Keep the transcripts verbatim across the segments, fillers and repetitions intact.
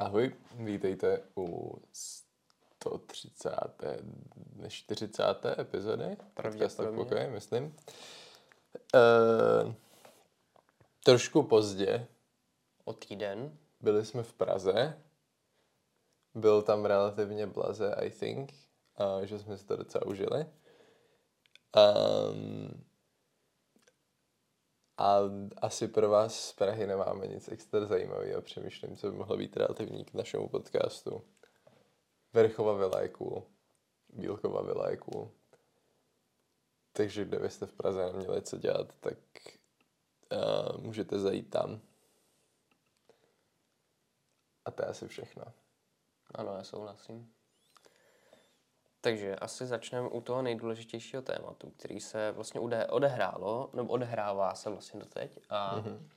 Ahoj, vítejte u sto třicáté, čtyřicáté epizody. Pravděpodobně. Pokoji, myslím. E, trošku pozdě. O týden. Byli jsme v Praze. Byl tam relativně blaze, I think, a že jsme si to docela užili. Um, a asi pro vás z Prahy nemáme nic extra zajímavého. Přemýšlím, co by mohlo být relativní k našemu podcastu. Verchova vila je cool. Bílkova vila je cool. Takže kdybyste v Praze neměli co dělat, tak uh, můžete zajít tam. A to je asi všechno. Ano, já souhlasím. Takže asi začneme u toho nejdůležitějšího tématu, který se vlastně odehrálo, nebo odehrává se vlastně doteď a mm-hmm.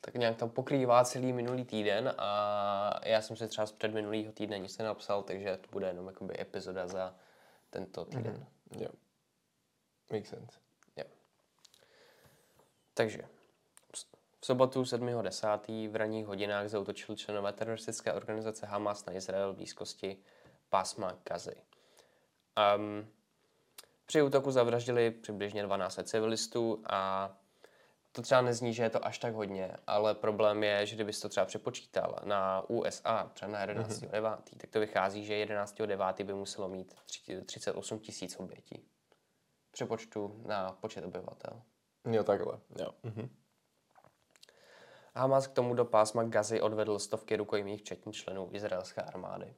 tak nějak tam pokrývá celý minulý týden a já jsem si třeba z předminulýho týdne nic nenapsal, takže to bude jenom jakoby epizoda za tento týden. Mm-hmm. Jo. Makes sense. Jo. Takže v sobotu sedmého desátého v ranních hodinách zaútočili členové teroristické organizace Hamas na Izrael v blízkosti Pásma Gazy. Um, při útoku zavraždili přibližně dvanáct civilistů a to třeba nezní, že je to až tak hodně, ale problém je, že kdybys to třeba přepočítal na U S A, třeba na jedenáctého devátého mm-hmm. tak to vychází, že jedenáctého devátého by muselo mít třicet osm tisíc obětí. Přepočtu na počet obyvatel. Jo, takhle. Jo. Mm-hmm. Hamas k tomu do Pásma Gazy odvedl stovky rukojmích, včetně členů izraelské armády.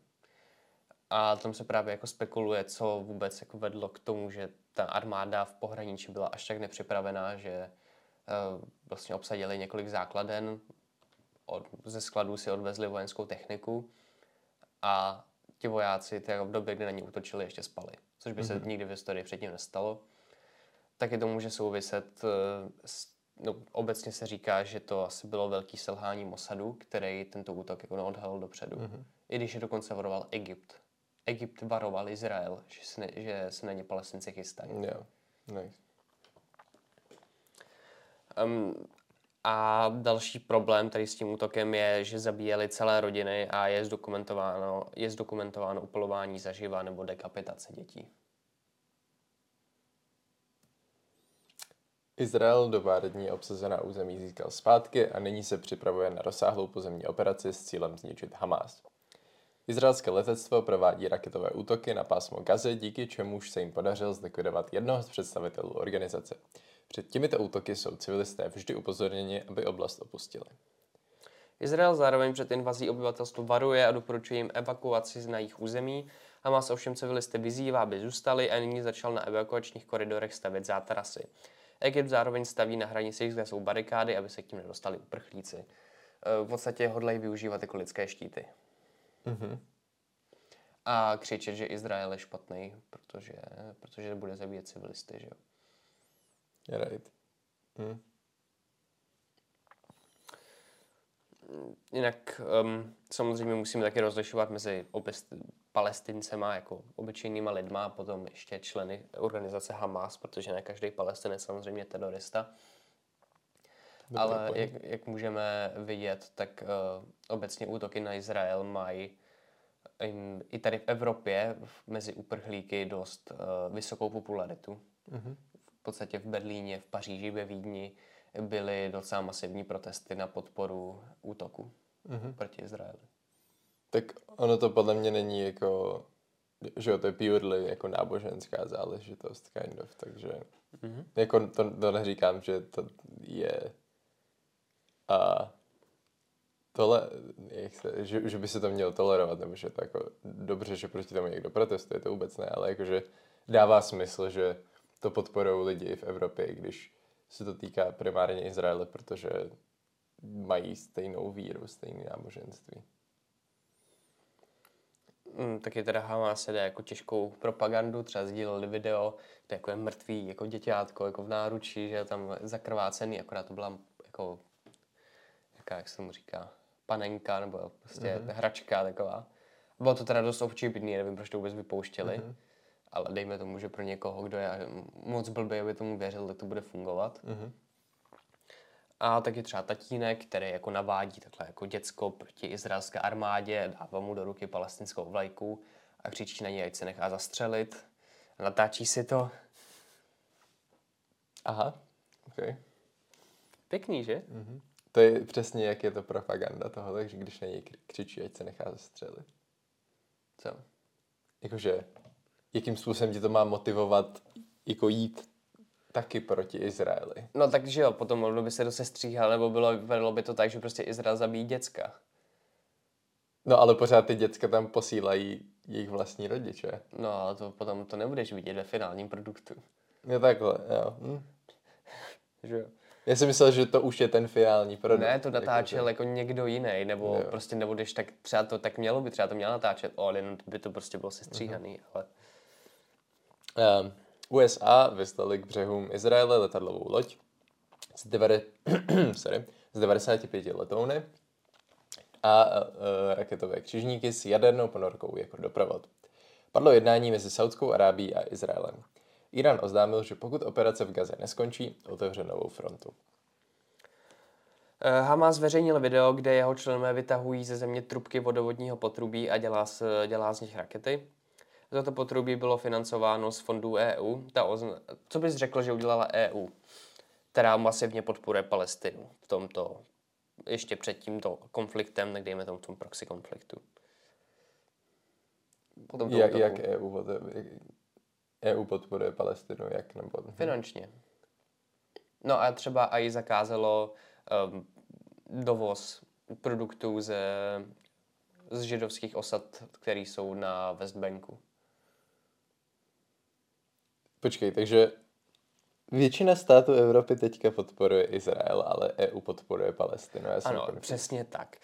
A tam se právě jako spekuluje, co vůbec jako vedlo k tomu, že ta armáda v pohraničí byla až tak nepřipravená, že e, vlastně obsadili několik základen, od, ze skladů si odvezli vojenskou techniku a ti vojáci teda v době, kdy na ní útočili, ještě spali, což by mm-hmm. se nikdy v historii předtím nestalo. Taky to může souviset, e, no, obecně se říká, že to asi bylo velký selhání Mossadu, který tento útok jako neodhalil dopředu, mm-hmm. i když je dokonce varoval Egypt. Egypt varoval Izrael, že se, ne, že se na ně Palestinci chystají. Yeah. Nice. Um, a další problém tady s tím útokem je, že zabíjeli celé rodiny a je zdokumentováno, je zdokumentováno upalování zaživa nebo dekapitace dětí. Izrael do dní obsazená území získal zpátky a nyní se připravuje na rozsáhlou pozemní operaci s cílem zničit Hamas. Izraelské letectvo provádí raketové útoky na Pásmo Gazy, díky čemuž se jim podařilo zlikvidovat jednoho z představitelů organizace. Před těmito útoky jsou civilisté vždy upozorněni, aby oblast opustili. Izrael zároveň před invazí obyvatelstvo varuje a doporučuje jim evakuaci na jejich území. Hamas ovšem civilisty vyzývá, aby zůstali, a nyní začal na evakuačních koridorech stavět zátarasy. Egypt zároveň staví na hranicích, kde jsou barikády, aby se k tím nedostali uprchlíci. V podstatě hodlají využívat jako lidské štíty. Mm-hmm. A křičet, že Izrael je špatný, protože, protože bude zabíjet civilisty, že jo? Right. Mm. Jinak um, samozřejmě musíme taky rozlišovat mezi obest- Palestincema jako obyčejnýma lidma a potom ještě členy organizace Hamas, protože ne každý Palestinec samozřejmě terorista. Dobrý ale jak, jak můžeme vidět, tak uh, obecně útoky na Izrael mají um, i tady v Evropě mezi uprchlíky dost uh, vysokou popularitu. Mm-hmm. V podstatě v Berlíně, v Paříži, ve Vídni byly docela masivní protesty na podporu útoku mm-hmm. proti Izraeli. Tak ono to podle mě není jako, že to je purely jako náboženská záležitost, kind of, takže mm-hmm. jako to, to neříkám, že to je a tohle, jak se, že, že by se to mělo tolerovat, nebo že to jako dobře, že proti tomu někdo protestuje, to vůbec ne, ale jakože dává smysl, že to podporují lidi v Evropě, když se to týká primárně Izraele, protože mají stejnou víru, stejné náboženství. Mm, taky teda Hamas jede jako těžkou propagandu, třeba sdíleli video, to jako je mrtvý, jako děťátko, jako v náručí, že tam zakrvácený, akorát to byla jako, jaká, jak se tomu říká, panenka, nebo prostě mm-hmm. hračka taková. Bylo to teda dost občipný, nevím, proč to vůbec vypouštěli, mm-hmm. ale dejme tomu, že pro někoho, kdo je moc blbý, aby tomu věřil, tak to bude fungovat. Mm-hmm. A taky třeba tatínek, který jako navádí takhle jako děcko proti izraelské armádě, dává mu do ruky palestinskou vlajku a křičí na něj, ať se nechá zastřelit. Natáčí si to. Aha, ok. Pěkný, že? Mm-hmm. To je přesně, jak je to propaganda toho, takže když na něj křičí, ať se nechá zastřelit. Co? Jakože, jakým způsobem ti to má motivovat jako jít taky proti Izraeli? No takže jo, potom ono by se to sestříhalo, nebo bylo, vedlo by to tak, že prostě Izrael zabíjí děcka. No ale pořád ty děcka tam posílají jejich vlastní rodiče. No ale to potom to nebudeš vidět ve finálním produktu. No takhle, jo. Hm. Že jo. Já si myslel, že to už je ten finální produkt. Ne, to natáčel jako, to... jako někdo jiný, nebo jo. Prostě nebo když tak třeba to tak mělo by, třeba to měla natáčet, ale jenom by to prostě bylo sestříhaný, uh-huh. ale... Um. U S A vyslali k břehům Izraele letadlovou loď z, devade... Sorry, z devadesát pět letouny a e, raketové křižníky s jadernou ponorkou jako doprovod. Padlo jednání mezi Saúdskou Arábií a Izraelem. Írán oznámil, že pokud operace v Gaze neskončí, otevře novou frontu. Hamas zveřejnil video, kde jeho členové vytahují ze země trubky vodovodního potrubí a dělá z, dělá z nich rakety. Toto potrubí bylo financováno z fondů E U. Ta ozna... Co bys řekl, že udělala E U, která masivně podporuje Palestinu v tomto, ještě před tímto konfliktem, dejme tomu v tom proxy konfliktu? Potom jak, jak E U, E U podporuje Palestinu? Jak nebo... Finančně. No a třeba i zakázalo um, dovoz produktů ze, z židovských osad, které jsou na Westbanku. Počkej, takže většina států Evropy teďka podporuje Izrael, ale E U podporuje Palestinu. Já jsem ano, konflikt. Přesně tak.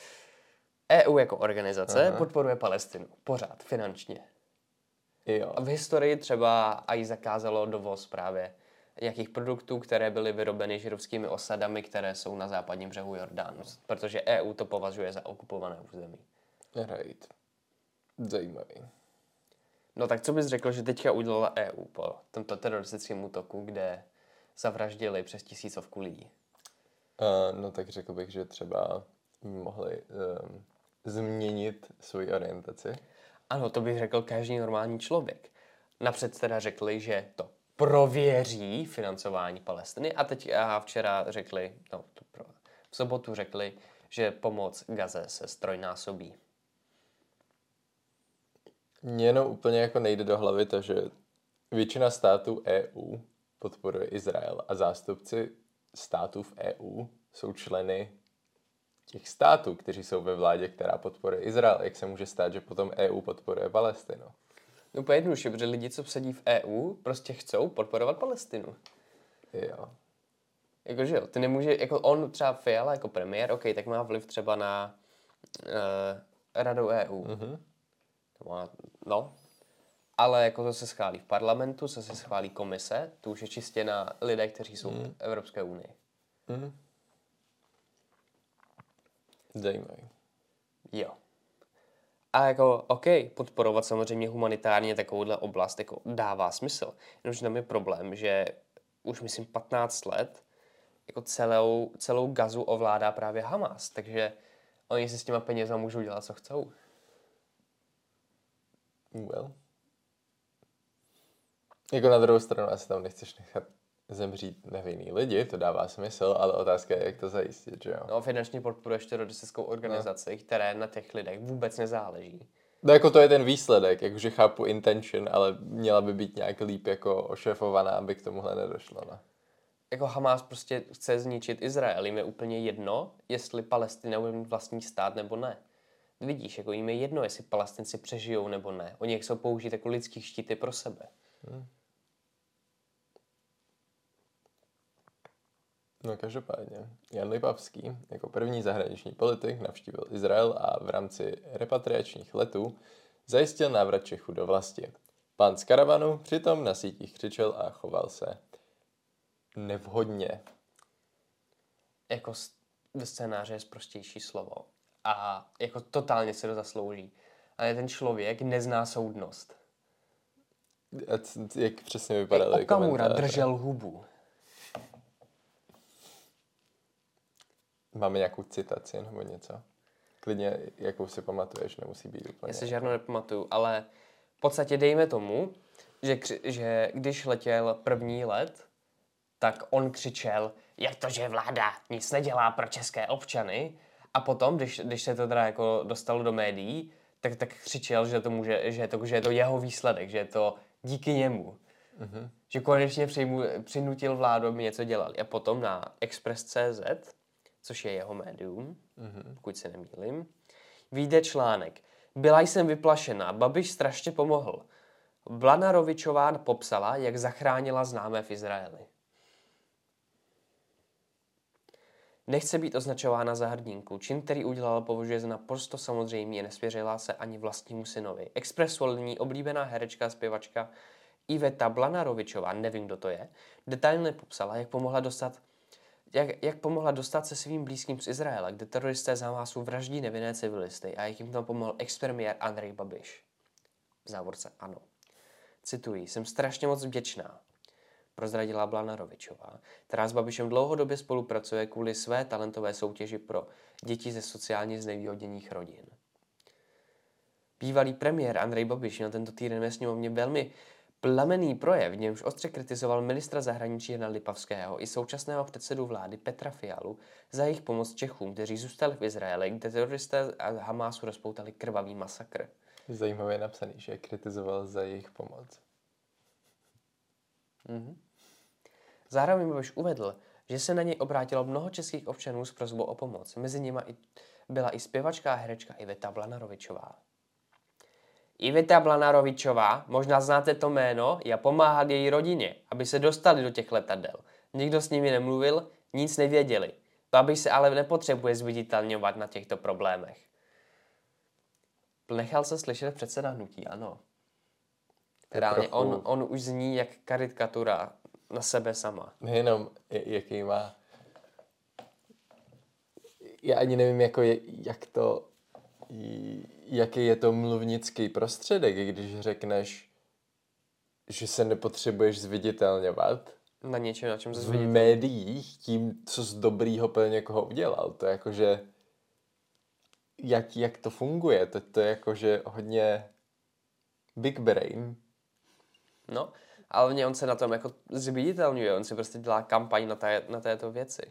E U jako organizace Aha. podporuje Palestinu. Pořád, finančně. Jo. V historii třeba aj zakázalo dovoz právě nějakých produktů, které byly vyrobeny židovskými osadami, které jsou na západním břehu Jordánu. Protože E U to považuje za okupované území. Right. Zajímavý. No tak co bys řekl, že teďka udělala E U po tomto teroristickém útoku, kde zavraždili přes tisícovku lidí? Uh, no tak řekl bych, že třeba mohli um, změnit svoji orientaci. Ano, to bych řekl každý normální člověk. Napřed teda řekli, že to prověří financování Palestiny a teď a včera řekli, no to pro, v sobotu řekli, že pomoc Gaze se strojnásobí. Mně jenom úplně jako nejde do hlavy to, že většina států E U podporuje Izrael a zástupci států v E U jsou členy těch států, kteří jsou ve vládě, která podporuje Izrael. Jak se může stát, že potom E U podporuje Palestinu? No po jednoduše, protože lidi, co sedí v E U, prostě chcou podporovat Palestinu. Jo. Jakože jo, ty nemůže, jako on třeba Fiala jako premiér, ok, tak má vliv třeba na uh, Radu E U. Mhm. No, ale jako to se schválí v parlamentu, co se schválí komise, to už je čistě na lidé, kteří jsou mm. v Evropské unii. Mm. Zajímavý. Jo. A jako, ok, podporovat samozřejmě humanitárně takovouhle oblast jako dává smysl. Jenomže tam je problém, že už myslím patnáct let jako celou, celou Gazu ovládá právě Hamas, takže oni si s těma penězma můžou dělat, co chcou. Well. Jako na druhou stranu asi tam nechceš nechat zemřít nevinný lidi, to dává smysl, ale otázka je, jak to zajistit, že jo? No finančně podporuješ teroristickou organizaci, no. Které na těch lidech vůbec nezáleží. No jako to je ten výsledek, jakože chápu intention, ale měla by být nějak líp jako ošefovaná, aby k tomuhle nedošlo, no. Jako Hamas prostě chce zničit Izrael, jim je úplně jedno, jestli Palestina bude mít vlastní stát nebo ne. Vidíš, jako jim je jedno, jestli Palestinci přežijou nebo ne. Oni chcou použít jako lidský štíty pro sebe. Hmm. No každopádně, Jan Lipavský jako první zahraniční politik navštívil Izrael a v rámci repatriačních letů zajistil návrat Čechů do vlasti. Pán z karavanu přitom na sítích křičel a choval se nevhodně. Jako ve scénáře je prostější slovo. A jako totálně se to zaslouží. Ale ten člověk nezná soudnost. A c- jak přesně vypadal komentář? Okamura držel hubu. Máme nějakou citaci nebo něco? Klidně, jakou si pamatuješ, nemusí být úplně. Já se žádnou nepamatuju, ale v podstatě dejme tomu, že, že když letěl první let, tak on křičel, jak to, že vláda nic nedělá pro české občany. A potom, když, když se to teda jako dostalo do médií, tak, tak křičel, že, to může, že, to, že je to jeho výsledek, že je to díky němu. Mm-hmm. Že konečně přijmu, přinutil vládu, aby něco dělali. A potom na Express tečka cé zet, což je jeho médium, mm-hmm. pokud se nemýlím, vyjde článek. Byla jsem vyplašená, Babiš strašně pomohl. Blanarovičová popsala, jak zachránila známé v Izraeli. Nechce být označována za hrdinku. Čin, který udělala, považuje za naprosto samozřejmý a nesvěřila se ani vlastnímu synovi. Express volní oblíbená herečka a zpěvačka Iveta Blanarovičová, nevím, kdo to je, detailně popsala, jak pomohla dostat, jak, jak pomohla dostat se svým blízkým z Izraela, kde teroristé z Hamasu vraždí nevinné civilisty a jak jim tam pomohl expremiér Andrej Babiš. V závorce ano. Cituji, jsem strašně moc vděčná, prozradila Blanarovičová, která s Babišem dlouhodobě spolupracuje kvůli své talentové soutěži pro děti ze sociálně znevýhodněných rodin. Bývalý premiér Andrej Babiš na tento týden ve sněmovně velmi plamenný projev, v němž ostře kritizoval ministra zahraničí Jana Lipavského i současného předsedu vlády Petra Fialu za jejich pomoc Čechům, kteří zůstali v Izraeli, kde teroristé a Hamasu rozpoutali krvavý masakr. Zajímavě napsaný, že je kritizoval za jejich pomoc. Mm-hmm. Zároveň Babiš uvedl, že se na něj obrátilo mnoho českých občanů s prosbou o pomoc. Mezi nimi byla i zpěvačka a herečka Iveta Blanarovičová. Iveta Blanarovičová, možná znáte to jméno, já pomáhal její rodině, aby se dostali do těch letadel. Nikdo s nimi nemluvil, nic nevěděli. Babiš se ale nepotřebuje zviditelňovat na těchto problémech. Nechal se slyšet předseda hnutí, ano. Reálně on, on už zní jak karikatura na sebe sama. Nejenom jaký má... Já ani nevím, jako je, jak to... jaký je to mluvnický prostředek, když řekneš, že se nepotřebuješ zviditelňovat na něčem, na čem se zviditelňovat. V médiích tím, co z dobrýho pro někoho udělal. To je jakože... Jak, jak to funguje? To, to je jakože hodně big brain. No, ale mě on se na tom jako zviditelňuje, on si prostě dělá kampaň na, té, na této věci.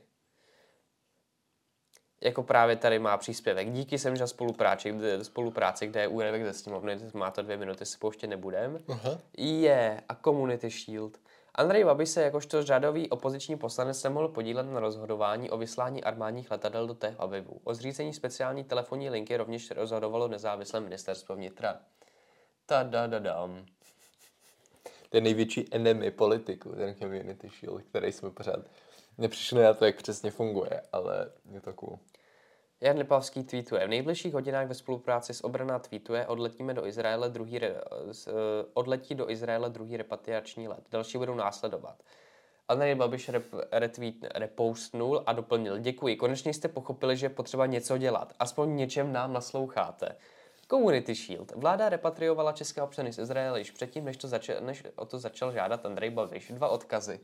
Jako právě tady má příspěvek. Díky jsem za spolupráci, kde, spolupráci, kde je úryvek ze sněmovny, má to dvě minuty, si pouště nebudem. Uh-huh. Je a Community Shield. Andrej Babiš se jakožto řadový opoziční poslanec nemohl podílet na rozhodování o vyslání armádních letadel do Tel Avivu. O zřízení speciální telefonní linky rovněž rozhodovalo nezávislé ministerstvo vnitra. Ta-da-da-dam. Ten největší enemy politiku, ten Community Shield, který jsme pořád nepřišli na to, jak přesně funguje, ale je to cool. Jan Lipavský tweetuje. V nejbližších hodinách ve spolupráci s obrana tweetuje odletíme do Izraele druhý re, odletí do Izraele druhý repatriační let. Další budou následovat. Andrej Babiš rep, retweet, repostnul a doplnil. Děkuji, konečně jste pochopili, že je potřeba něco dělat. Aspoň něčem nám nasloucháte. Community Shield. Vláda repatriovala české občany z Izraele již předtím, než, to začal, než o to začal žádat Andrej Babiš. Dva odkazy.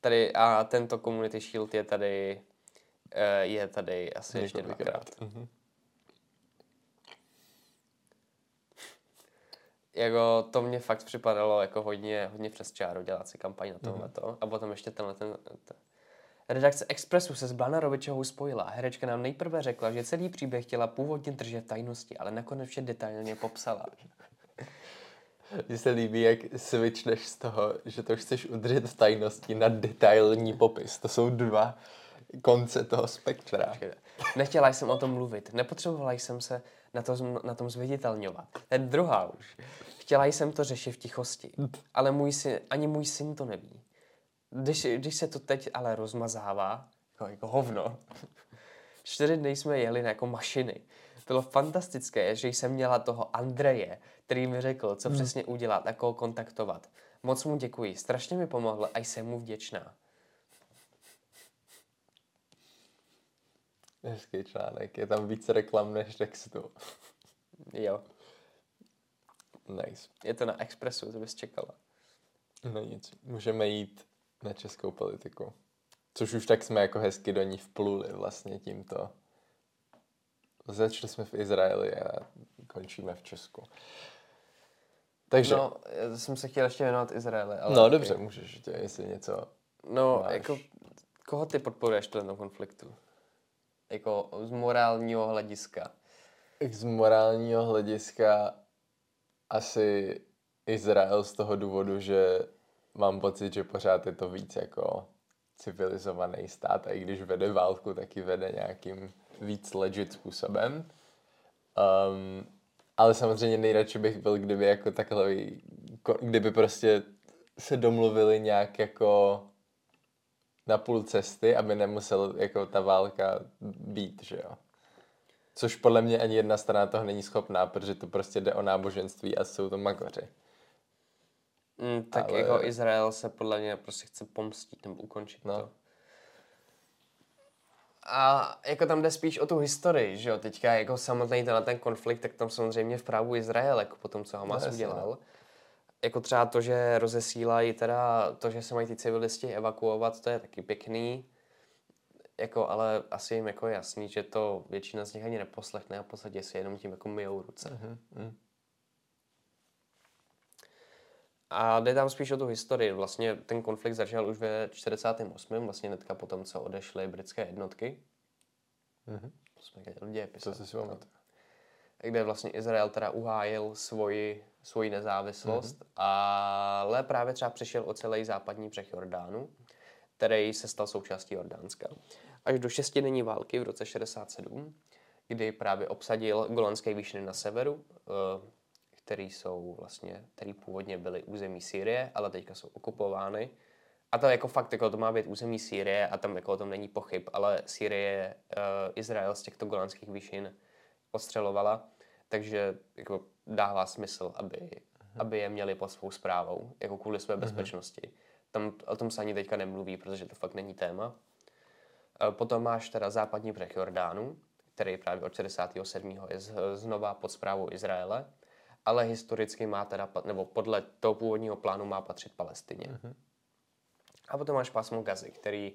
Tady, a tento Community Shield je tady je tady asi ještě dvakrát. Mm-hmm. Jako to mě fakt připadalo jako hodně, hodně přes čáru dělat si kampaň na tohleto. Mm-hmm. A potom ještě tenhle ten... ten. Redakce Expressu se s Blanarovičovou spojila. Herečka nám nejprve řekla, že celý příběh chtěla původně držet v tajnosti, ale nakonec vše detailně popsala. Mně se líbí, jak switchneš z toho, že to chceš udržet v tajnosti na detailní popis. To jsou dva konce toho spektra. Nechtěla jsem o tom mluvit. Nepotřebovala jsem se na, to, na tom zviditelňovat. To je druhá už. Chtěla jsem to řešit v tichosti. Ale můj syn, ani můj syn to neví. Když, když se to teď ale rozmazává, jako, jako hovno. Čtyři dny jsme jeli na jako mašiny. Bylo fantastické, že jsem měla toho Andreje, který mi řekl, co hmm. přesně udělat a koho kontaktovat. Moc mu děkuji, strašně mi pomohl a jsem mu vděčná. Hezký článek, je tam víc reklam než textu. Jo. Nice. Je to na Expressu, to bys čekala. No nic, můžeme jít na českou politiku. Což už tak jsme jako hezky do ní vpluli vlastně tímto. Začali jsme v Izraeli a končíme v Česku. Takže... No, já jsem se chtěl ještě věnovat Izraeli, ale... No, dobře, můžeš tě, jestli něco... No, máš. Jako... Koho ty podporuješ tohle konfliktu? Jako z morálního hlediska. Z morálního hlediska asi Izrael z toho důvodu, že mám pocit, že pořád je to víc jako civilizovaný stát, a i když vede válku, tak ji vede nějakým víc legit způsobem. Um, ale samozřejmě nejradši bych byl, kdyby jako takhle, kdyby prostě se domluvili nějak jako na půl cesty, aby nemusela jako ta válka být, že jo. Což podle mě ani jedna strana toho není schopná, protože to prostě jde o náboženství a jsou to magoři. Mm, tak ale... jako Izrael se podle mě prostě chce pomstit nebo ukončit no. to. A jako tam jde spíš o tu historii, že jo. Teďka jako samotný tenhle ten konflikt, tak tam samozřejmě v právu Izrael, jako po tom, co Hamas no, udělal. No. Jako třeba to, že rozesílají teda, to, že se mají ty civilisti evakuovat, to je taky pěkný. Jako, ale asi jim jako jasný, že to většina z nich ani neposlechne a v podstatě si jenom tím jako myjou ruce. Mm-hmm. A jde tam spíš o tu historii. Vlastně ten konflikt začal už ve čtyřicátém osmém Vlastně hnedka po tom, co odešly britské jednotky. Mm-hmm. To jsme lidé pisali. To se kde vlastně Izrael teda uhájil svoji, svoji nezávislost, mm-hmm. ale právě třeba přišel o celý západní břeh Jordánu, který se stal součástí Jordánska. Až do šestidenní války v roce šedesát sedm kdy právě obsadil Golanské výšiny na severu, který jsou vlastně, který původně byly území Sýrie, ale teďka jsou okupovány. A to jako fakt, jako to má být území Sýrie a tam jako o tom není pochyb, ale Sýrie, Izrael z těchto Golanských výšin ostřelovala, takže jako dává smysl, aby, uh-huh. aby je měli pod svou správou, jako kvůli své uh-huh. bezpečnosti. Tam o tom se ani teďka nemluví, protože to fakt není téma. Potom máš teda západní břeh Jordánu, který právě od šedesátého sedmého je znova pod správou Izraele, ale historicky má teda, nebo podle toho původního plánu má patřit Palestině. Uh-huh. A potom máš pásmo Gazy, který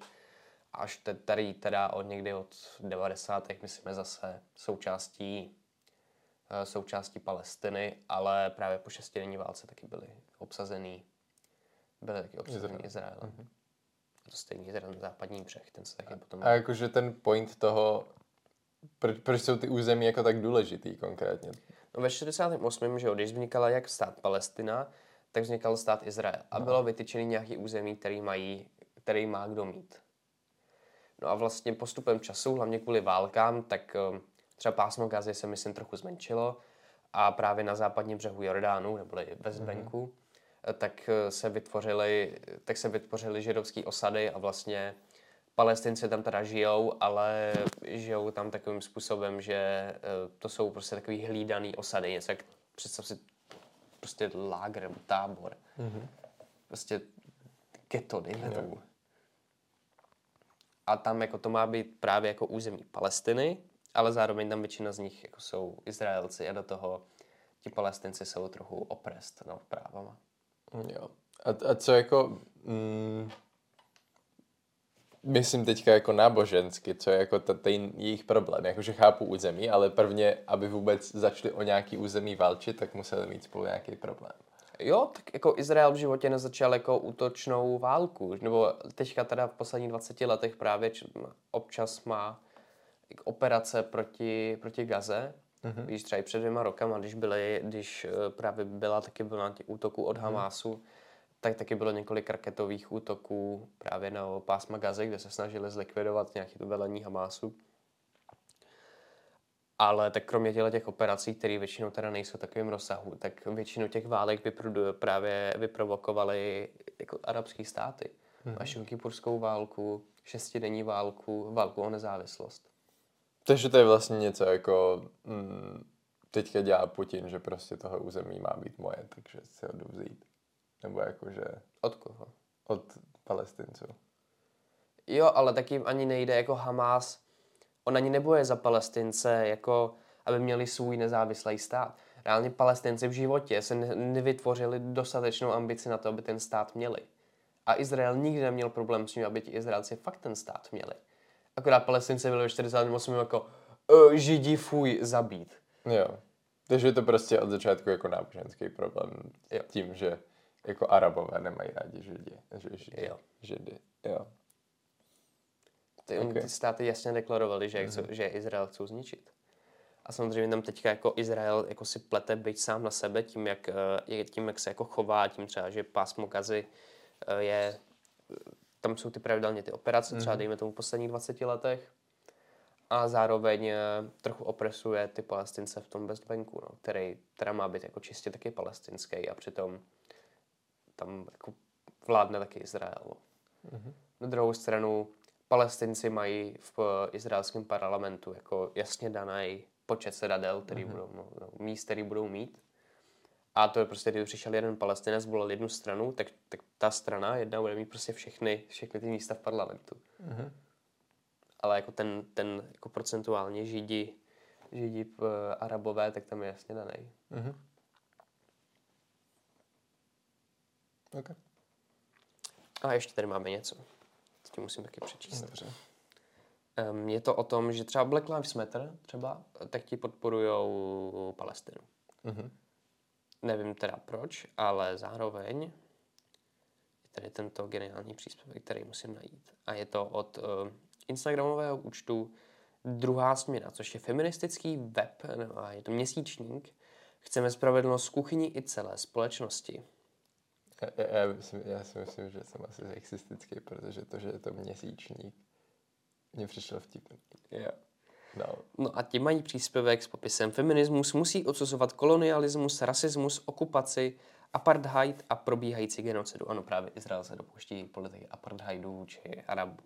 až te, tady teda od někdy od devadesátých myslíme zase součástí, součástí Palestiny, ale právě po šestidenní válce taky byly obsazený, byly taky obsazený Izrael. Izraelem. Mm-hmm. To stejný teda západní břeh, ten se taky a, potom... A jakože ten point toho, proč, proč jsou ty území jako tak důležitý konkrétně? No ve šedesátém osmém že jo, když vznikala jak stát Palestina, tak vznikal stát Izrael a no. bylo vytyčený nějaký území, který mají, který má kdo mít. No a vlastně postupem času, hlavně kvůli válkám, tak třeba pásmo Gazy se myslím trochu zmenšilo a právě na západním břehu Jordánu, neboli West Banku, mm-hmm. tak se vytvořily, tak se vytvořily židovské osady a vlastně Palestinci tam teda žijou, ale žijou tam takovým způsobem, že to jsou prostě takový hlídaný osady, něco jak představ si prostě láger, tábor, mm-hmm. prostě ghetto, dejme tomu. A tam jako to má být právě jako území Palestiny, ale zároveň tam většina z nich jako jsou Izraelci a do toho ti Palestinci jsou trochu oprest no, právama. Jo. A, a co jako, mm, myslím teďka jako nábožensky, co je jako ten jejich problém, jakože chápu území, ale prvně, aby vůbec začali o nějaký území válčit, tak museli mít spolu nějaký problém. Jo, tak jako Izrael v životě nezačal jako útočnou válku, nebo teďka teda v posledních dvaceti letech právě občas má operace proti, proti Gaze, mm-hmm. víš, třeba i před dvěma rokama, když, byly, když právě byla taky byla útoku od Hamasu, mm. tak taky bylo několik raketových útoků právě na pásma Gazy, kde se snažili zlikvidovat nějaké to velení Hamasu. Ale tak kromě těch operací, které většinou teda nejsou v takovém rozsahu, tak většinu těch válek vyprodu, právě vyprovokovaly jako arabské státy. Mm-hmm. Až Šonkypurskou válku, šestidenní válku, válku o nezávislost. Takže to je vlastně něco jako mm, teďka dělá Putin, že prostě toho území má být moje, takže si ho jdu vzít. Nebo jakože... Od koho? Od Palestinců. Jo, ale tak jim ani nejde jako Hamas... On ani neboje za Palestince, jako aby měli svůj nezávislý stát. Reálně Palestinci v životě se nevytvořili dostatečnou ambici na to, aby ten stát měli. A Izrael nikdy neměl problém s tím, aby ti Izraelci fakt ten stát měli. Akorát Palestinci byli ve čtyřicátém osmém jako uh, židi fuj zabít. Jo. Takže je to prostě od začátku jako náboženský problém jo. tím, že jako Arabové nemají rádi židi. Židi. Jo. Židi. Jo. Ty, okay. ty státy jasně deklarovali, že, mm-hmm. že Izrael chcou zničit. A samozřejmě tam teďka jako Izrael jako si plete být sám na sebe tím, jak, tím, jak se jako chová, tím třeba, že pásmo Gazy je, tam jsou ty pravidelně ty operace, mm-hmm. třeba dejme tomu v posledních dvaceti letech. A zároveň trochu opresuje ty Palestince v tom West Banku, no, který teda má být jako čistě taky palestinský a přitom tam jako vládne taky Izrael. Mm-hmm. Na druhou stranu Palestinci mají v izraelském parlamentu jako jasně daný počet sedadel, který mm-hmm. budou, no, míst, který budou mít. A to je prostě, když přišel jeden Palestinec, volal jednu stranu, tak, tak ta strana jedna bude mít prostě všechny, všechny ty místa v parlamentu. Mm-hmm. Ale jako ten, ten jako procentuálně židi, židi uh, Arabové, tak tam je jasně daný. Mm-hmm. Okay. A ještě tady máme něco. Teď musím taky přečíst. Dobře. Um, je to o tom, že třeba Black Lives Matter třeba, tak ti podporujou Palestinu. Mm-hmm. Nevím teda proč, ale zároveň je tady tento geniální příspěvek, který musím najít. A je to od uh, instagramového účtu Druhá směna, což je feministický web, no a je to měsíčník. Chceme spravedlnost z kuchyni i celé společnosti. Já, já, myslím, já si myslím, že jsem asi sexistický, protože to, že je to měsíčník, mě přišlo vtipný. Yeah. No. no a ti mají příspěvek s popisem feminismus musí odsuzovat kolonialismus, rasismus, okupaci, apartheid a probíhající genocidu. Ano, právě Izrael se dopouští politiky apartheidu či Arabů.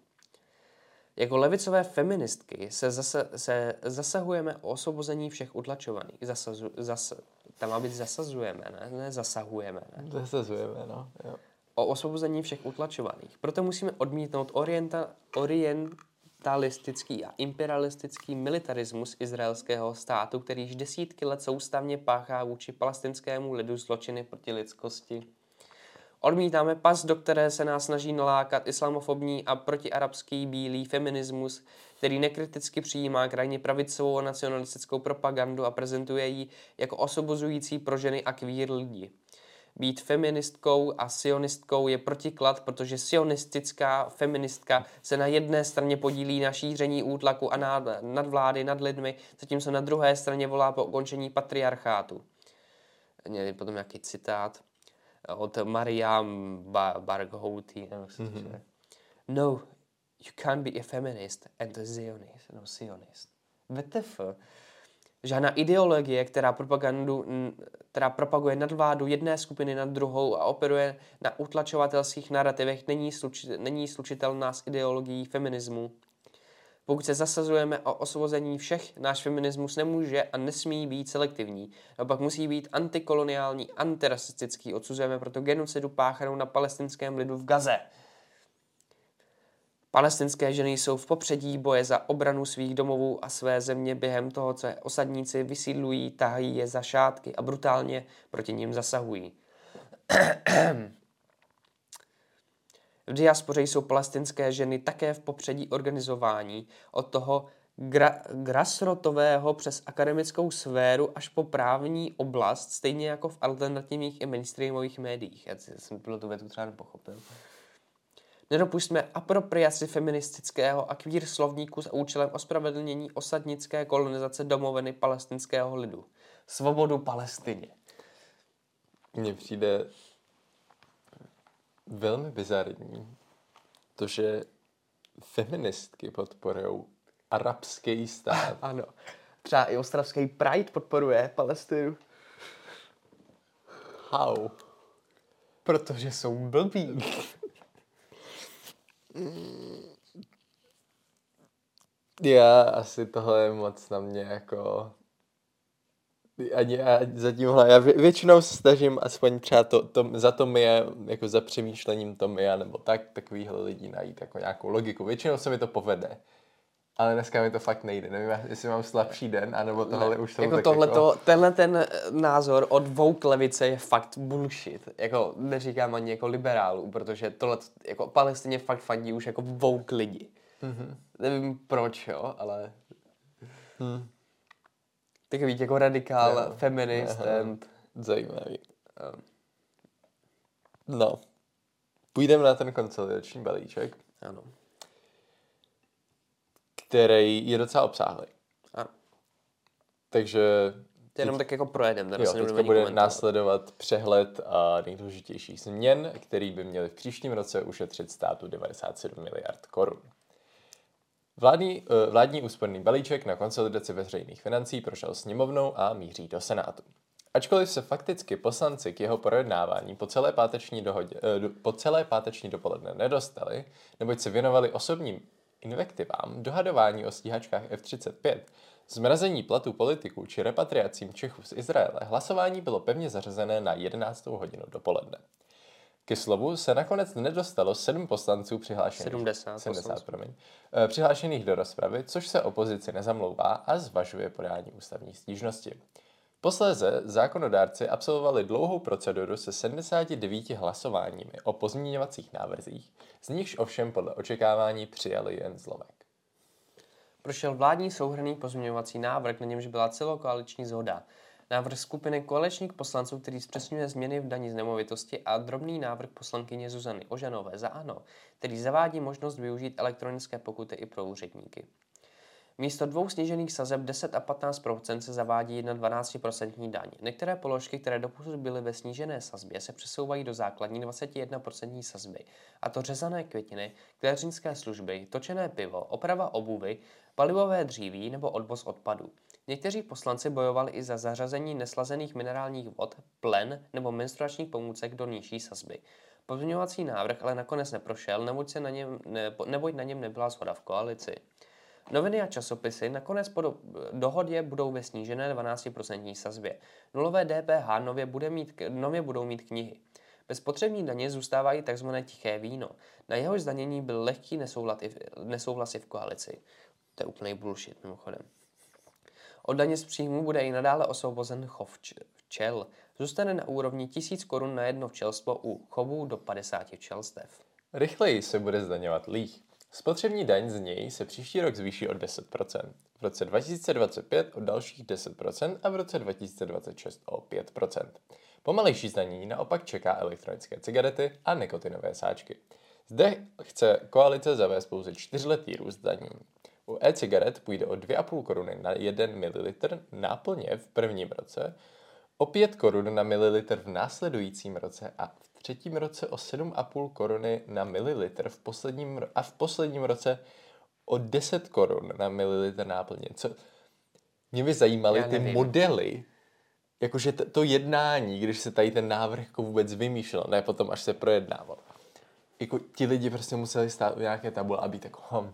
Jako levicové feministky se, zase, se zasahujeme o osvobození všech utlačovaných. Zasazu, zas, tam má být zasazujeme, ne? ne zasahujeme, ne? Zasazujeme, no. Jo. O osvobození všech utlačovaných. Proto musíme odmítnout orienta, orientalistický a imperialistický militarismus izraelského státu, který již desítky let soustavně páchá vůči palestinskému lidu zločiny proti lidskosti. Odmítáme pas, do které se nás snaží nalákat islamofobní a protiarabský bílý feminismus, který nekriticky přijímá krajně pravicovou nacionalistickou propagandu a prezentuje ji jako osobozující pro ženy a kvír lidi. Být feministkou a sionistkou je protiklad, protože sionistická feministka se na jedné straně podílí na šíření útlaku a nadvlády nad lidmi, zatímco na druhé straně volá po ukončení patriarchátu. Měli potom nějaký citát od Mariam Barghouti. Mm-hmm. No, you can't be a feminist and a zionist. No, zionist. W T F. Žádná ideologie, která, propagandu, která propaguje nadvládu jedné skupiny nad druhou a operuje na utlačovatelských narrativech, není, sluč, není slučitelná s ideologií feminismu. Pokud se zasazujeme o osvobození všech, náš feminismus nemůže a nesmí být selektivní. Naopak musí být antikoloniální, antirasistický. Odsuzujeme proto genocidu páchanou na palestinském lidu v Gaze. Palestinské ženy jsou v popředí boje za obranu svých domovů a své země během toho, co je osadníci vysídlují, tahají je za šátky a brutálně proti nim zasahují. V diaspoře jsou palestinské ženy také v popředí organizování, od toho gra- grassrotového přes akademickou sféru až po právní oblast, stejně jako v alternativních i mainstreamových médiích. Já jsem tu větu třeba nepochopil. Nedopustíme apropriaci feministického a queer slovníku s účelem ospravedlnění osadnické kolonizace domoviny palestinského lidu. Svobodu Palestině. Mně přijde velmi bizarní to, že feministky podporujou arabský stát. Ano. Třeba i ostravský Pride podporuje Palestinu. How? Protože jsou blbí. Já asi tohle je moc na mě jako... Ani já zatímhle, já většinou se snažím aspoň třeba to, to, za to mi je, jako za přemýšlením to mi je, nebo tak, takovýhle lidí najít jako nějakou logiku. Většinou se mi to povede. Ale dneska mi to fakt nejde. Nevím, jestli mám slabší den, anebo tohle ne, už jsou jako tak tohleto, jako... Tenhle ten názor od woke levice je fakt bullshit. Jako neříkám ani jako liberálů, protože tohle jako Palestině fakt fandí už jako woke lidi. Mm-hmm. Nevím proč, jo, ale... Hmm. Takový jako radikál, no, feminist and... Zajímavý. Um. No. Půjdeme na ten konsolidační balíček. Ano. Který je docela obsáhlý. A. Takže... To jenom tak jako projedeme. Jo, teďka bude komentovat. Následovat přehled a nejdůležitějších změn, který by měly v příštím roce ušetřit státu devadesát sedm miliard korun. Vládní, vládní úsporný balíček na konsolidaci veřejných financí prošel sněmovnou a míří do Senátu. Ačkoliv se fakticky poslanci k jeho projednávání po celé páteční, dohodě, po celé páteční dopoledne nedostali, neboť se věnovali osobním invektivám, dohadování o stíhačkách F třicet pět, zmrazení platů politiků či repatriacím Čechů z Izraele, hlasování bylo pevně zařazené na jedenáctou hodinu dopoledne. Ke slovu se nakonec nedostalo sedm poslanců přihlášených, sedmdesát, sedmdesát, promiň, přihlášených do rozpravy, což se opozici nezamlouvá a zvažuje podání ústavní stížnosti. Posléze zákonodárci absolvovali dlouhou proceduru se sedmdesáti devíti hlasováními o pozměňovacích návrzích, z nichž ovšem podle očekávání přijali jen zlomek. Prošel vládní souhrnný pozměňovací návrh, na němž byla celokoaliční shoda. Návrh skupiny koaličních poslanců, který zpřesňuje změny v dani z nemovitosti, a drobný návrh poslankyně Zuzany Ožanové za ANO, který zavádí možnost využít elektronické pokuty i pro úředníky. Místo dvou snížených sazeb deset a patnáct procent se zavádí jedna dvanáct procent daň. Některé položky, které doposud byly ve snížené sazbě, se přesouvají do základní dvacet jedna procent sazby, a to řezané květiny, kléřnické služby, točené pivo, oprava obuvy, palivové dříví nebo odvoz odpadů. Někteří poslanci bojovali i za zařazení neslazených minerálních vod, plen nebo menstruačních pomůcek do nižší sazby. Pozměňovací návrh ale nakonec neprošel, neboť, se na, něm, ne, neboť na něm nebyla shoda v koalici. Noviny a časopisy nakonec po dohodě budou ve snížené dvanácti procentní sazbě. Nulové D P H nově, bude mít, nově budou mít knihy. Bez spotřební daně zůstávají tzv. Tiché víno. Na jeho zdanění byl lehký nesouhlas i v koalici. To je úplný bullshit, mimochodem. Od daně z příjmu bude i nadále osvobozen chov včel. Zůstane na úrovni tisíc korun na jedno včelstvo u chovů do padesáti včelstev. Rychleji se bude zdaňovat líh. Spotřební daň z něj se příští rok zvýší o deset procent, v roce dva tisíce dvacet pět o dalších deset procent a v roce dva tisíce dvacet šest o pět procent. Pomalejší zdanění naopak čeká elektronické cigarety a nikotinové sáčky. Zde chce koalice zavést pouze čtyřletý růst zdanění. U e-cigaret půjde o dvě a půl koruny na jeden mililitr náplně v prvním roce, o pět korun na mililitr v následujícím roce a v třetím roce o sedm a půl koruny na mililitr v posledním ro- a v posledním roce o deset korun na mililitr náplně. Co? Mě by zajímaly ty modely, jakože t- to jednání, když se tady ten návrh jako vůbec vymýšlel, ne potom, až se projednával. Jako ti lidi prostě museli stát u nějaké tabule a být jako hom.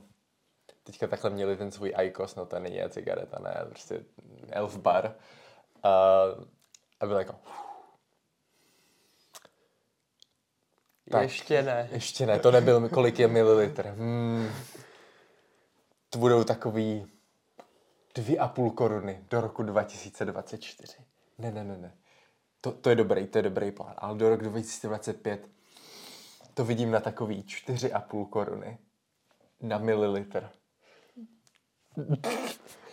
Teďka takhle měli ten svůj í kos, no to není cigareta, ne, prostě Elf Bar. A, a byl jako... Tak, ještě ne. Ještě ne, to nebyl, kolik je mililitr. Hmm. To budou takový dvě a půl koruny do roku dva tisíce dvacet čtyři. Ne, ne, ne, ne. To, to je dobrý, to je dobrý plán. Ale do roku dva tisíce dvacet pět to vidím na takový čtyři a půl koruny na mililitr.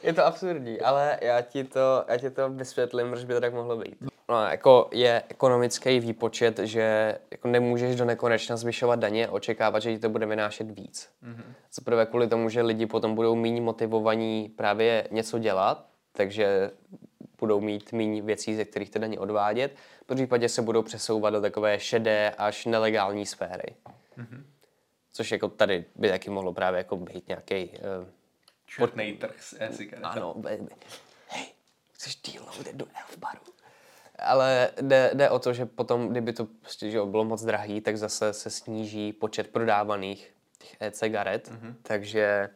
Je to absurdní, ale já ti to, já ti to vysvětlím, proč by to tak mohlo být. No, jako je ekonomický výpočet, že jako nemůžeš do nekonečna zvyšovat daně a očekávat, že ti to bude vynášet víc. Mm-hmm. Zaprvé kvůli tomu, že lidi potom budou méně motivovaní právě něco dělat, takže budou mít méně věcí, ze kterých ty daně odvádět. V případě se budou přesouvat do takové šedé až nelegální sféry. Mm-hmm. Což jako tady by taky mohlo právě jako být nějaký... Uh, Černý trh s e-cigaretami. Ano, baby. Hej, chceš dealoadet do Elf Baru? Ale jde, jde o to, že potom, kdyby to prostě, že bylo moc drahý, tak zase se sníží počet prodávaných těch e-cigaret, mm-hmm. takže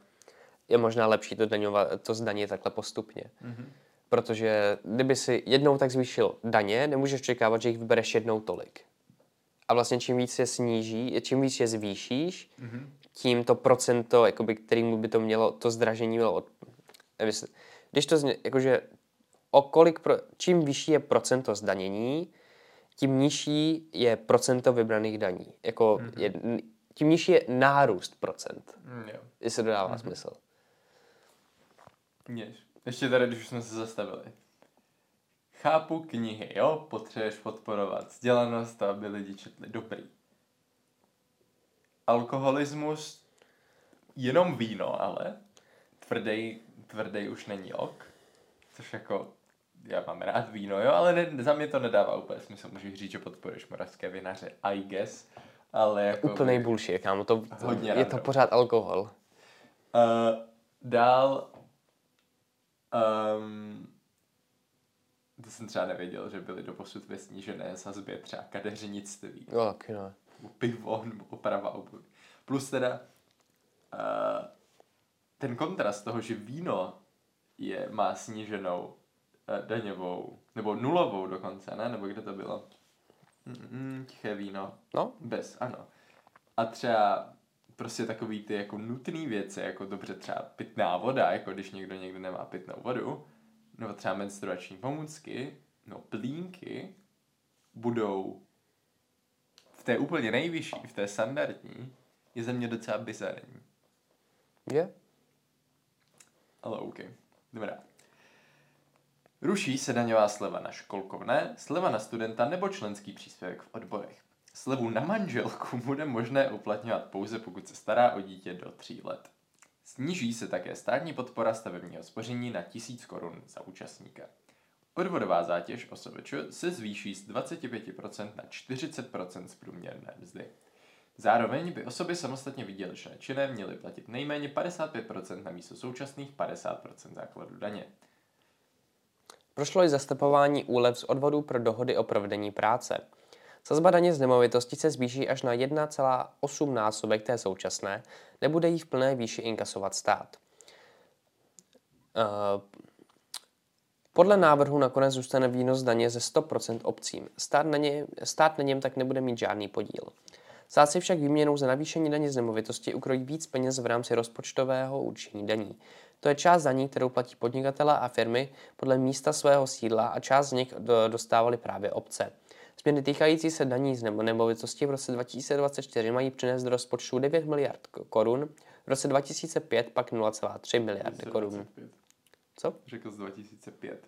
je možná lepší to, daňovat, to zdaně takhle postupně. Mm-hmm. Protože kdyby si jednou tak zvýšil daně, nemůžeš očekávat, že jich vybereš jednou tolik. A vlastně čím víc je sníží, čím víc je zvýšíš, mm-hmm. tím to procento, jakoby, kterému by to mělo, to zdražení bylo od... Když to jakože o kolik pro, čím vyšší je procento zdanění, tím nižší je procento vybraných daní. Jako mm-hmm. je, tím nižší je nárůst procent. Mm, jo. Jestli to dává mm-hmm. smysl. Jež. Ještě tady, když už jsme se zastavili. Chápu knihy, jo? Potřebuješ podporovat vzdělanost, aby lidi četli. Dobrý. Alkoholismus, jenom víno, ale tvrdej, tvrdej už není ok. Což jako, já mám rád víno, jo, ale ne, za mě to nedává úplně smysl. Můžeš říct, že podporuješ moravské vinaře, I guess, ale jako... Úplnej bullshit, kámo, to, to je rád, to pořád alkohol. Uh, dál... Um, to jsem třeba nevěděl, že byly doposud ve snížené sazbě třeba kadeřnictví. Jo, taky ne. Pivo, oprava obuvi. Plus teda uh, ten kontrast toho, že víno je, má sníženou uh, daňovou, nebo nulovou dokonce, ne? Nebo kde to bylo? Mm, tiché víno. No? Bez, ano. A třeba prostě takový ty jako nutný věci, jako dobře třeba pitná voda, jako když někdo někde nemá pitnou vodu, nebo třeba menstruační pomůcky, no plínky budou v té úplně nejvyšší, v té standardní, je za mě docela bizarní. Je? Yeah. Ale OK. Dobrá. Ruší se daňová sleva na školkovné, sleva na studenta nebo členský příspěvek v odborech. Slevu na manželku bude možné uplatňovat pouze, pokud se stará o dítě do tří let. Sníží se také státní podpora stavebního spoření na tisíc korun za účastníka. Odvodová zátěž OSVČ se zvýší z dvacet pět procent na čtyřicet procent z průměrné mzdy. Zároveň by osoby samostatně výdělečné činné měly platit nejméně padesát pět procent na místo současných padesát procent základu daně. Prošlo i zastupování úlev z odvodů pro dohody o provedení práce. Sazba daně z nemovitosti se zvýší až na jedna celá osm násobek té současné, nebude jí v plné výši inkasovat stát. Uh, Podle návrhu nakonec zůstane výnos daně ze sto procent obcím. Stát na, ně, stát na něm tak nebude mít žádný podíl. Stát si však výměnou za navýšení daně z nemovitosti ukrojí víc peněz v rámci rozpočtového určení daní. To je část daní, kterou platí podnikatelé a firmy podle místa svého sídla a část z nich dostávaly právě obce. Změny týkající se daní z nemovitosti v roce dva tisíce dvacet čtyři mají přinést do rozpočtu devět miliard korun, v roce dva tisíce pět pak nula celá tři miliardy korun. Co? Řekl z dva tisíce pět.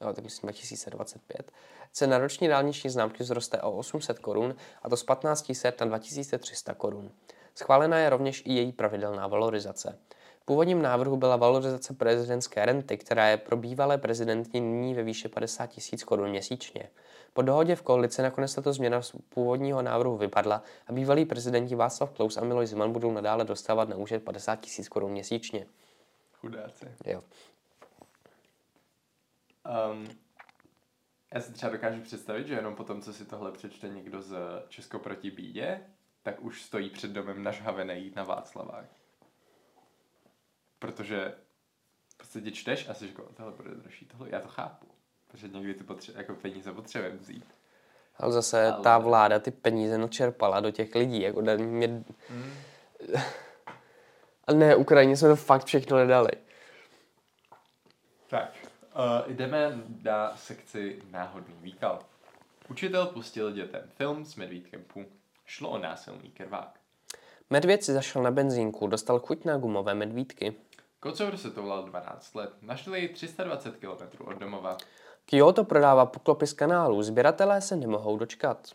No, tak myslím dva tisíce dvacet pět. Cena roční dálniční známky vzroste o osm set korun, a to z patnáct set na dva tisíce tři sta korun. Schválena je rovněž i její pravidelná valorizace. V původním návrhu byla valorizace prezidentské renty, která je pro bývalé prezidentní nyní ve výši padesát tisíc korun měsíčně. Po dohodě v koalici nakonec tato změna z původního návrhu vypadla a bývalí prezidenti Václav Klaus a Miloš Zeman budou nadále dostávat na účet padesát tisíc korun měsíčně. Chudáci. Jo. Um, já si třeba dokážu představit, že jenom po tom, co si tohle přečte někdo z Česko proti bídě, tak už stojí před domem nažhavený jít na Václavák. Protože prostě tě čteš a jsi říkal, tohle bude dražší, tohle, já to chápu. Protože někdy ty potře- jako peníze potřebujeme vzít. Ale zase Ale... ta vláda ty peníze načerpala do těch lidí, jako da mě... Mm. Ale ne, Ukrajině jsme to fakt všechno nedali. Tak. Uh, jdeme na sekci náhodný výkal. Učitel pustil dětem film s medvídkem Pooh. Šlo o násilný krvák. Medvěd si zašel na benzínku, dostal chuť na gumové medvídky. Kocour se toulal dvanáct let, našli ji tři sta dvacet kilometrů od domova. Kyoto prodává poklopy z kanálu, sběratelé se nemohou dočkat.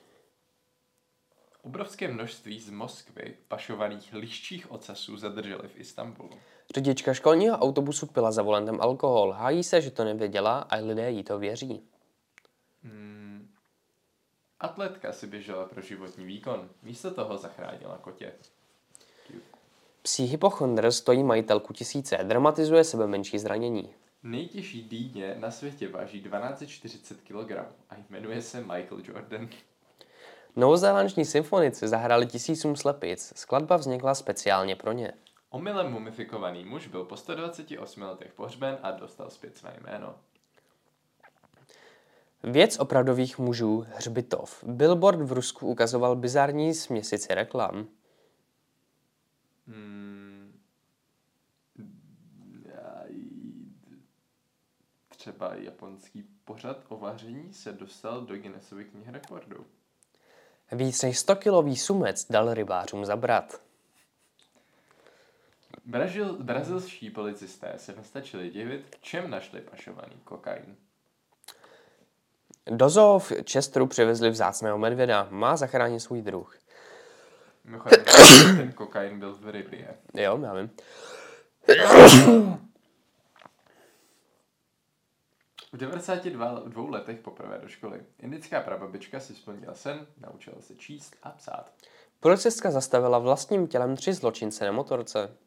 Obrovské množství z Moskvy pašovaných liščích ocasů zadrželi v Istanbulu. Řidička školního autobusu pila za volantem alkohol. Hájí se, že to nevěděla a lidé jí to věří. Hmm. Atletka si běžela pro životní výkon. Místo toho zachránila kotě. Psí hypochondr stojí majitelku tisíce. Dramatizuje sebe menší zranění. Nejtěžší dýně na světě váží tisíc dvě stě čtyřicet kilogramů a jmenuje se Michael Jordan. Novozélandští symfonici zahrali tisícům slepic. Skladba vznikla speciálně pro ně. Omylem mumifikovaný muž byl po sto dvacet osmi letech pohřben a dostal zpět své jméno. Věc opravdových mužů hřbitov. Billboard v Rusku ukazoval bizarní směsici reklam. Hmm. třeba japonský pořad o vaření se dostal do Guinnessovy knihy rekordů. Víc než sto kilový sumec dal rybářům zabrat. Brazil, brazilští policisté se nestačili divit, v čem našli pašovaný kokain. Do zoo v Chesteru přivezli vzácného medvěda. Má zachránit svůj druh. Mimochodem, ten kokain byl v rybě. Jo, já vím. V devadesáti dvou letech poprvé do školy. Indická prababička si splnila sen, naučila se číst a psát. Policistka zastavila vlastním tělem tři zločince na motorce.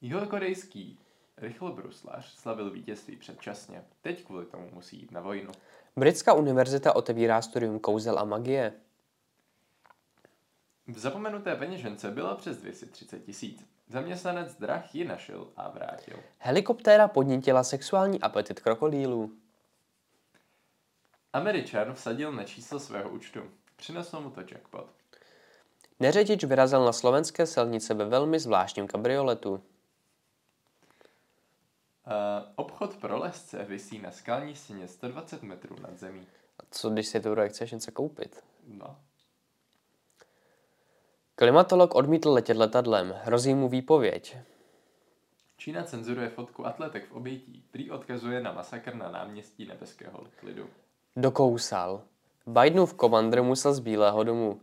Jihokorejský rychlobruslař slavil vítězství předčasně. Teď kvůli tomu musí jít na vojnu. Britská univerzita otevírá studium kouzel a magie. V zapomenuté peněžence bylo přes dvě stě třicet tisíc. Zaměstnanec drah ji našel a vrátil. Helikoptéra podnítila sexuální apetit krokodýlů. Američan vsadil na číslo svého účtu. Přinesl mu to jackpot. Neřidič vyrazil na slovenské silnice ve velmi zvláštním kabrioletu. Uh, obchod pro lesce visí na skalní stěně sto dvacet metrů nad zemí. A co když si tu chceš něco koupit? No. Klimatolog odmítl letět letadlem. Hrozí mu výpověď. Čína cenzuruje fotku atletek v obětí. Prý odkazuje na masakr na náměstí Nebeského klidu. Dokousal. Bidenův komandr musel z Bílého domu.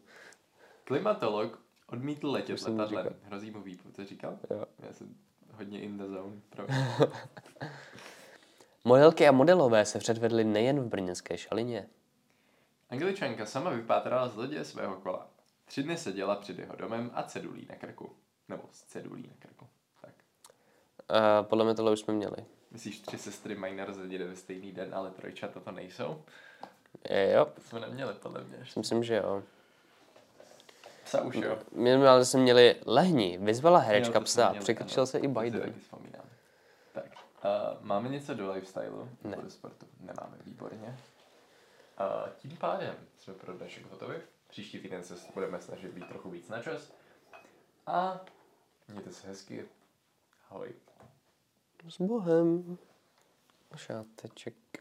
Klimatolog odmítl letět letadlem. Říkal. Hrozí mu výpověď. To říkal? Jo. Já jsem hodně in the zone. Modelky a modelové se předvedly nejen v brněnské Šalině. Angličanka sama vypátrala zloděje svého kola. Tři dny seděla před jeho domem a cedulí na krku. Nebo s cedulí na krku. Tak. Uh, podle mě tohle už jsme měli. Myslíš, tři sestry mají narozeniny ve stejný den, ale trojčata to nejsou? Je, jo. To jsme neměli, podle mě. Ještě. Myslím, že jo. Psa už jo. My jsme ale jsme měli lehni. Vyzvala herečka jo, psa. Překročil se i Biden. Tak. Uh, máme něco do lifestylu? Ne. Do sportu? Nemáme, výborně. Uh, tím pádem jsme pro dnešek hotovi. Příští týden se budeme snažit být trochu víc na čas. A mějte se hezky. Ahoj. S Bohem. Šáteček.